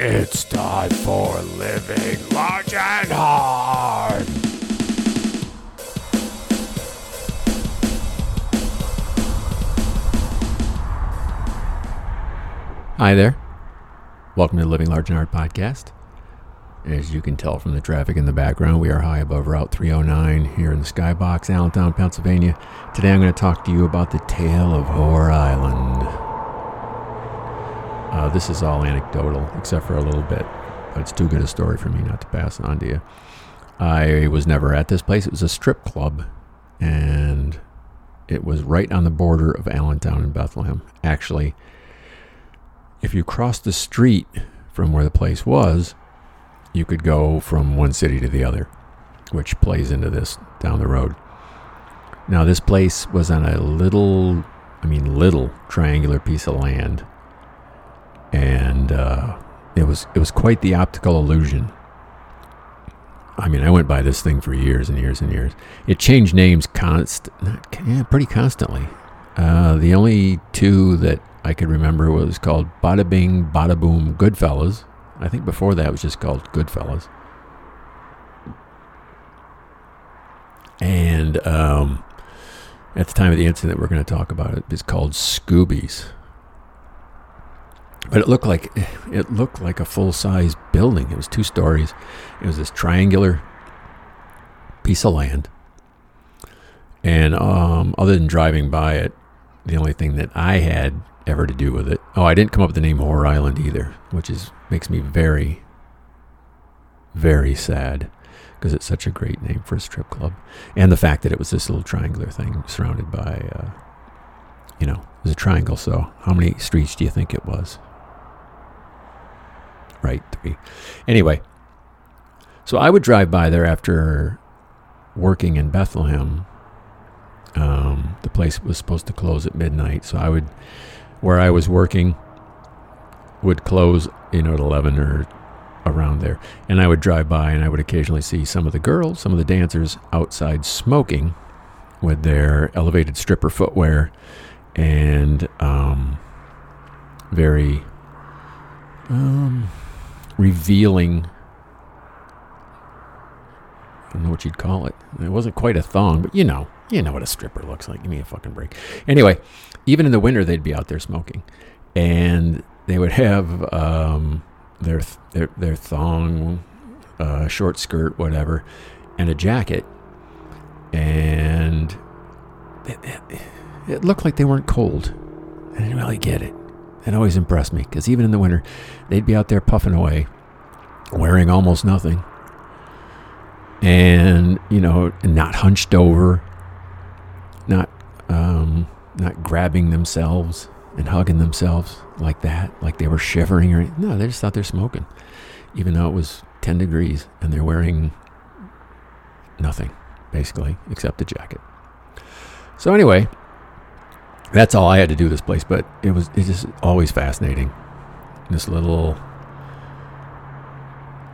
It's time for Living Large and Hard. Hi there. Welcome to the Living Large and Hard podcast. As you can tell from the traffic in the background, we are high above Route 309 here in the Skybox, Allentown, Pennsylvania. Today I'm going to talk to you about the tale of Whore Island. This is all anecdotal, except for a little bit, but it's too good a story for me not to pass on to you. I was never at this place. It was a strip club, and it was right on the border of Allentown and Bethlehem. Actually, if you crossed the street from where the place was, you could go from one city to the other, which plays into this down the road. Now, this place was on a little triangular piece of land, and it was quite the optical illusion. I mean, I went by this thing for years and years and years. It changed names pretty constantly. The only two that I could remember was called Bada Bing, Bada Boom, Goodfellas. I think before that it was just called Goodfellas. And at the time of the incident, we're going to talk about it. It's called Scooby's. But it looked like a full-size building. It was 2 stories. It was this triangular piece of land. And other than driving by it, the only thing that I had ever to do with it. Oh, I didn't come up with the name Whore Island either, which makes me very, very sad, because it's such a great name for a strip club. And the fact that it was this little triangular thing surrounded by, it was a triangle, so how many streets do you think it was? Right, 3. Anyway, so I would drive by there after working in Bethlehem. The place was supposed to close at midnight, so I would, where I was working, would close, at 11 or around there. And I would drive by, and I would occasionally see some of the dancers outside smoking with their elevated stripper footwear and very revealing, I don't know what you'd call it. It wasn't quite a thong, but you know what a stripper looks like. Give me a fucking break. Anyway, even in the winter, they'd be out there smoking, and they would have their thong, short skirt, whatever, and a jacket, and it looked like they weren't cold. I didn't really get it. It always impressed me, because even in the winter, they'd be out there puffing away, wearing almost nothing, and not hunched over, not grabbing themselves and hugging themselves like that, like they were shivering or anything. No, they just thought they're smoking, even though it was 10 degrees and they're wearing nothing, basically, except a jacket. So anyway, that's all I had to do this place, but it's just always fascinating, this little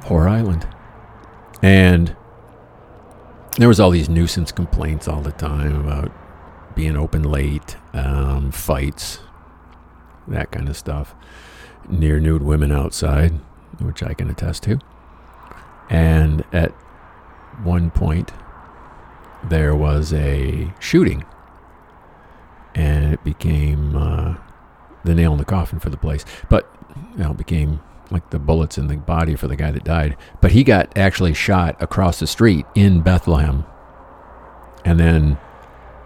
Whore Island. And there was all these nuisance complaints all the time about being open late, fights, that kind of stuff, near nude women outside, which I can attest to. And at one point, there was a shooting, and it became the nail in the coffin for the place. But it became like the bullets in the body for the guy that died. But he got actually shot across the street in Bethlehem, and then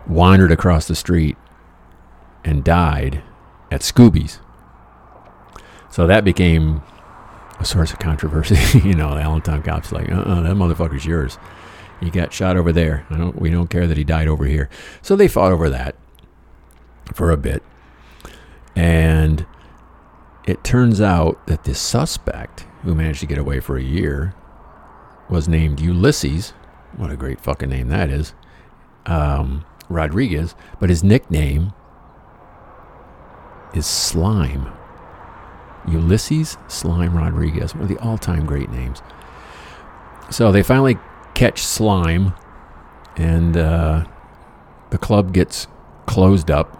wandered across the street and died at Scooby's. So that became a source of controversy. The Allentown cops like, that motherfucker's yours. He got shot over there. We don't care that he died over here. So they fought over that for a bit. And it turns out that the suspect, who managed to get away for a year, was named Ulysses. What a great fucking name that is. Rodriguez. But his nickname is Slime. Ulysses Slime Rodriguez. One of the all-time great names. So they finally catch Slime, and the club gets closed up.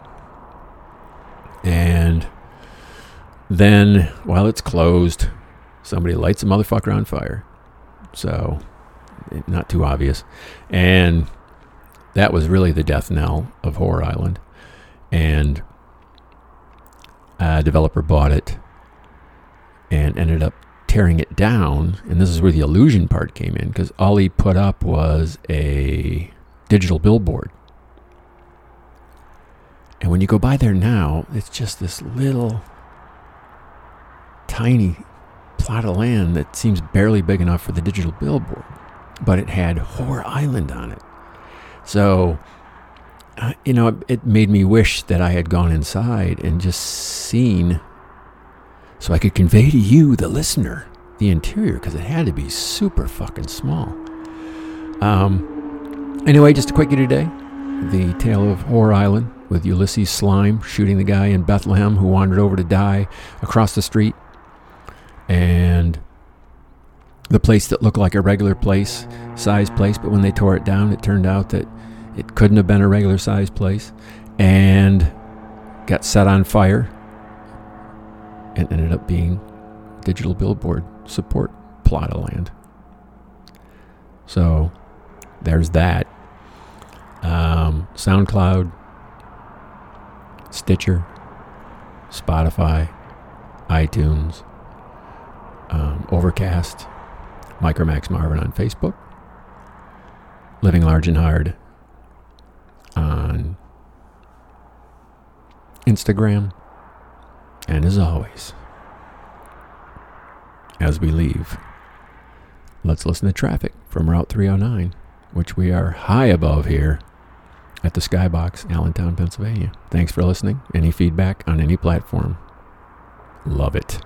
And then, while it's closed, somebody lights a motherfucker on fire. So, not too obvious. And that was really the death knell of Horror Island. And a developer bought it and ended up tearing it down. And this is where the illusion part came in, because all he put up was a digital billboard. And when you go by there now, it's just this little tiny plot of land that seems barely big enough for the digital billboard. But it had Horror Island on it. So, you know, it made me wish that I had gone inside and just seen, so I could convey to you, the listener, the interior, because it had to be super fucking small. Anyway, just a quickie today. The tale of Horror Island, with Ulysses Slime shooting the guy in Bethlehem who wandered over to die across the street. And the place that looked like a regular place, size place, but when they tore it down, it turned out that it couldn't have been a regular size place, and got set on fire and ended up being digital billboard support plot of land. So there's that. SoundCloud, Stitcher, Spotify, iTunes, Overcast, Micromax Marvin on Facebook, Living Large and Hard on Instagram, and as always, as we leave, let's listen to traffic from Route 309, which we are high above here at the Skybox, Allentown, Pennsylvania. Thanks for listening. Any feedback on any platform. Love it.